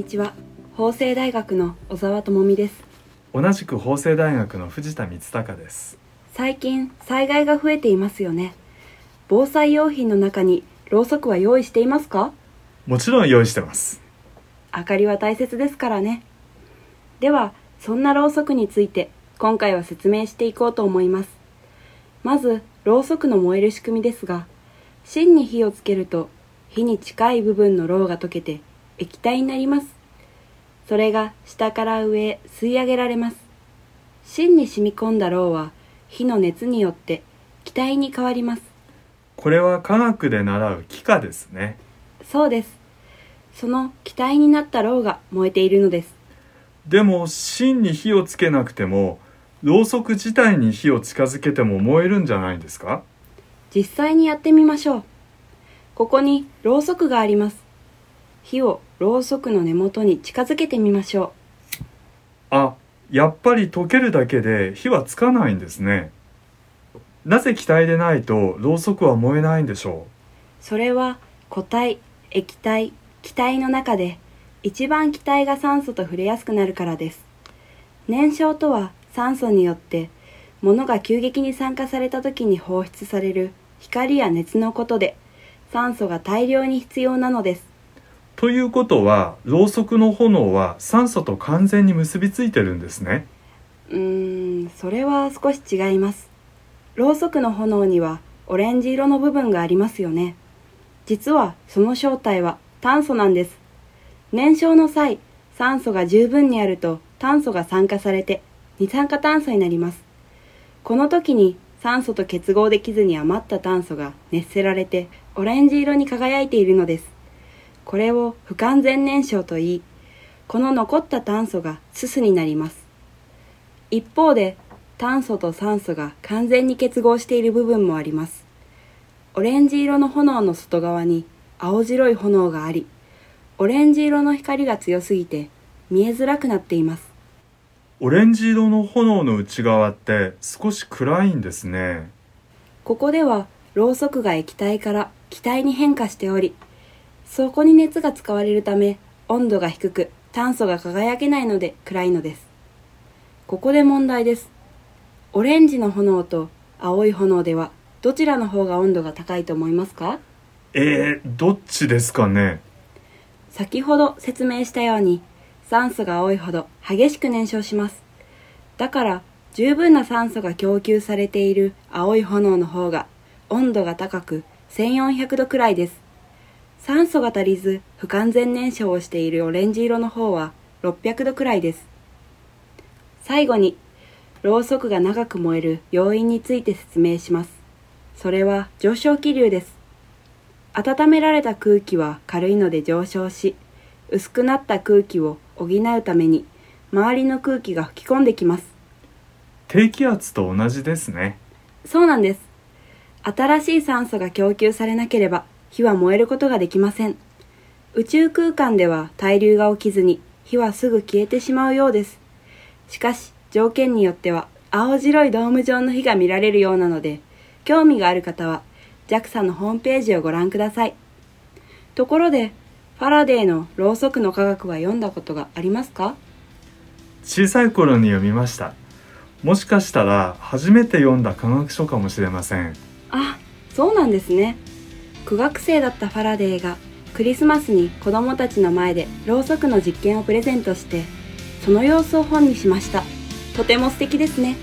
にちは。法政大学の小澤智美です。同じく法政大学の藤田光孝です。最近災害が増えていますよね。防災用品の中にろうそくは用意していますか？もちろん用意してます。明かりは大切ですからね。ではそんなろうそくについて今回は説明していこうと思います。まずろうそくの燃える仕組みですが、芯に火をつけると火に近い部分のろうが溶けて液体になります。それが下から上へ吸い上げられます。芯に染み込んだろうは火の熱によって気体に変わります。これは科学で習う気化ですね。そうです。その気体になったろうが燃えているのです。でも芯に火をつけなくてもろうそく自体に火を近づけても燃えるんじゃないですか？実際にやってみましょう。ここにろうそくがあります。火をろうそくの根元に近づけてみましょう。あ、やっぱり溶けるだけで火はつかないんですね。なぜ気体でないとろうそくは燃えないんでしょう？それは固体、液体、気体の中で一番気体が酸素と触れやすくなるからです。燃焼とは酸素によって物が急激に酸化された時に放出される光や熱のことで酸素が大量に必要なのです。ということはろうそくの炎は酸素と完全に結びついてるんですね。それは少し違います。ろうそくの炎にはオレンジ色の部分がありますよね。実はその正体は炭素なんです。燃焼の際、酸素が十分にあると炭素が酸化されて二酸化炭素になります。この時に酸素と結合できずに余った炭素が熱せられてオレンジ色に輝いているのです。これを不完全燃焼と言い、この残った炭素がすすになります。一方で炭素と酸素が完全に結合している部分もあります。オレンジ色の炎の外側に青白い炎があり、オレンジ色の光が強すぎて見えづらくなっています。オレンジ色の炎の内側って少し暗いんですね。ここではろうそくが液体から気体に変化しており、そこに熱が使われるため温度が低く炭素が輝けないので暗いのです。ここで問題です。オレンジの炎と青い炎ではどちらの方が温度が高いと思いますか？どっちですかね。先ほど説明したように酸素が多いほど激しく燃焼します。だから十分な酸素が供給されている青い炎の方が温度が高く1400度くらいです。酸素が足りず不完全燃焼をしているオレンジ色の方は600度くらいです。最後にろうそくが長く燃える要因について説明します。それは上昇気流です。温められた空気は軽いので上昇し、薄くなった空気を補うために周りの空気が吹き込んできます。低気圧と同じですね。そうなんです。新しい酸素が供給されなければ火は燃えることができません。宇宙空間では対流が起きずに火はすぐ消えてしまうようです。しかし条件によっては青白いドーム状の火が見られるようなので、興味がある方は JAXA のホームページをご覧ください。ところでファラデーのろうそくの科学は読んだことがありますか？小さい頃に読みました。もしかしたら初めて読んだ科学書かもしれません。あ、そうなんですね。苦学生だったファラデーがクリスマスに子どもたちの前でろうそくの実験をプレゼントして、その様子を本にしました。とても素敵ですね。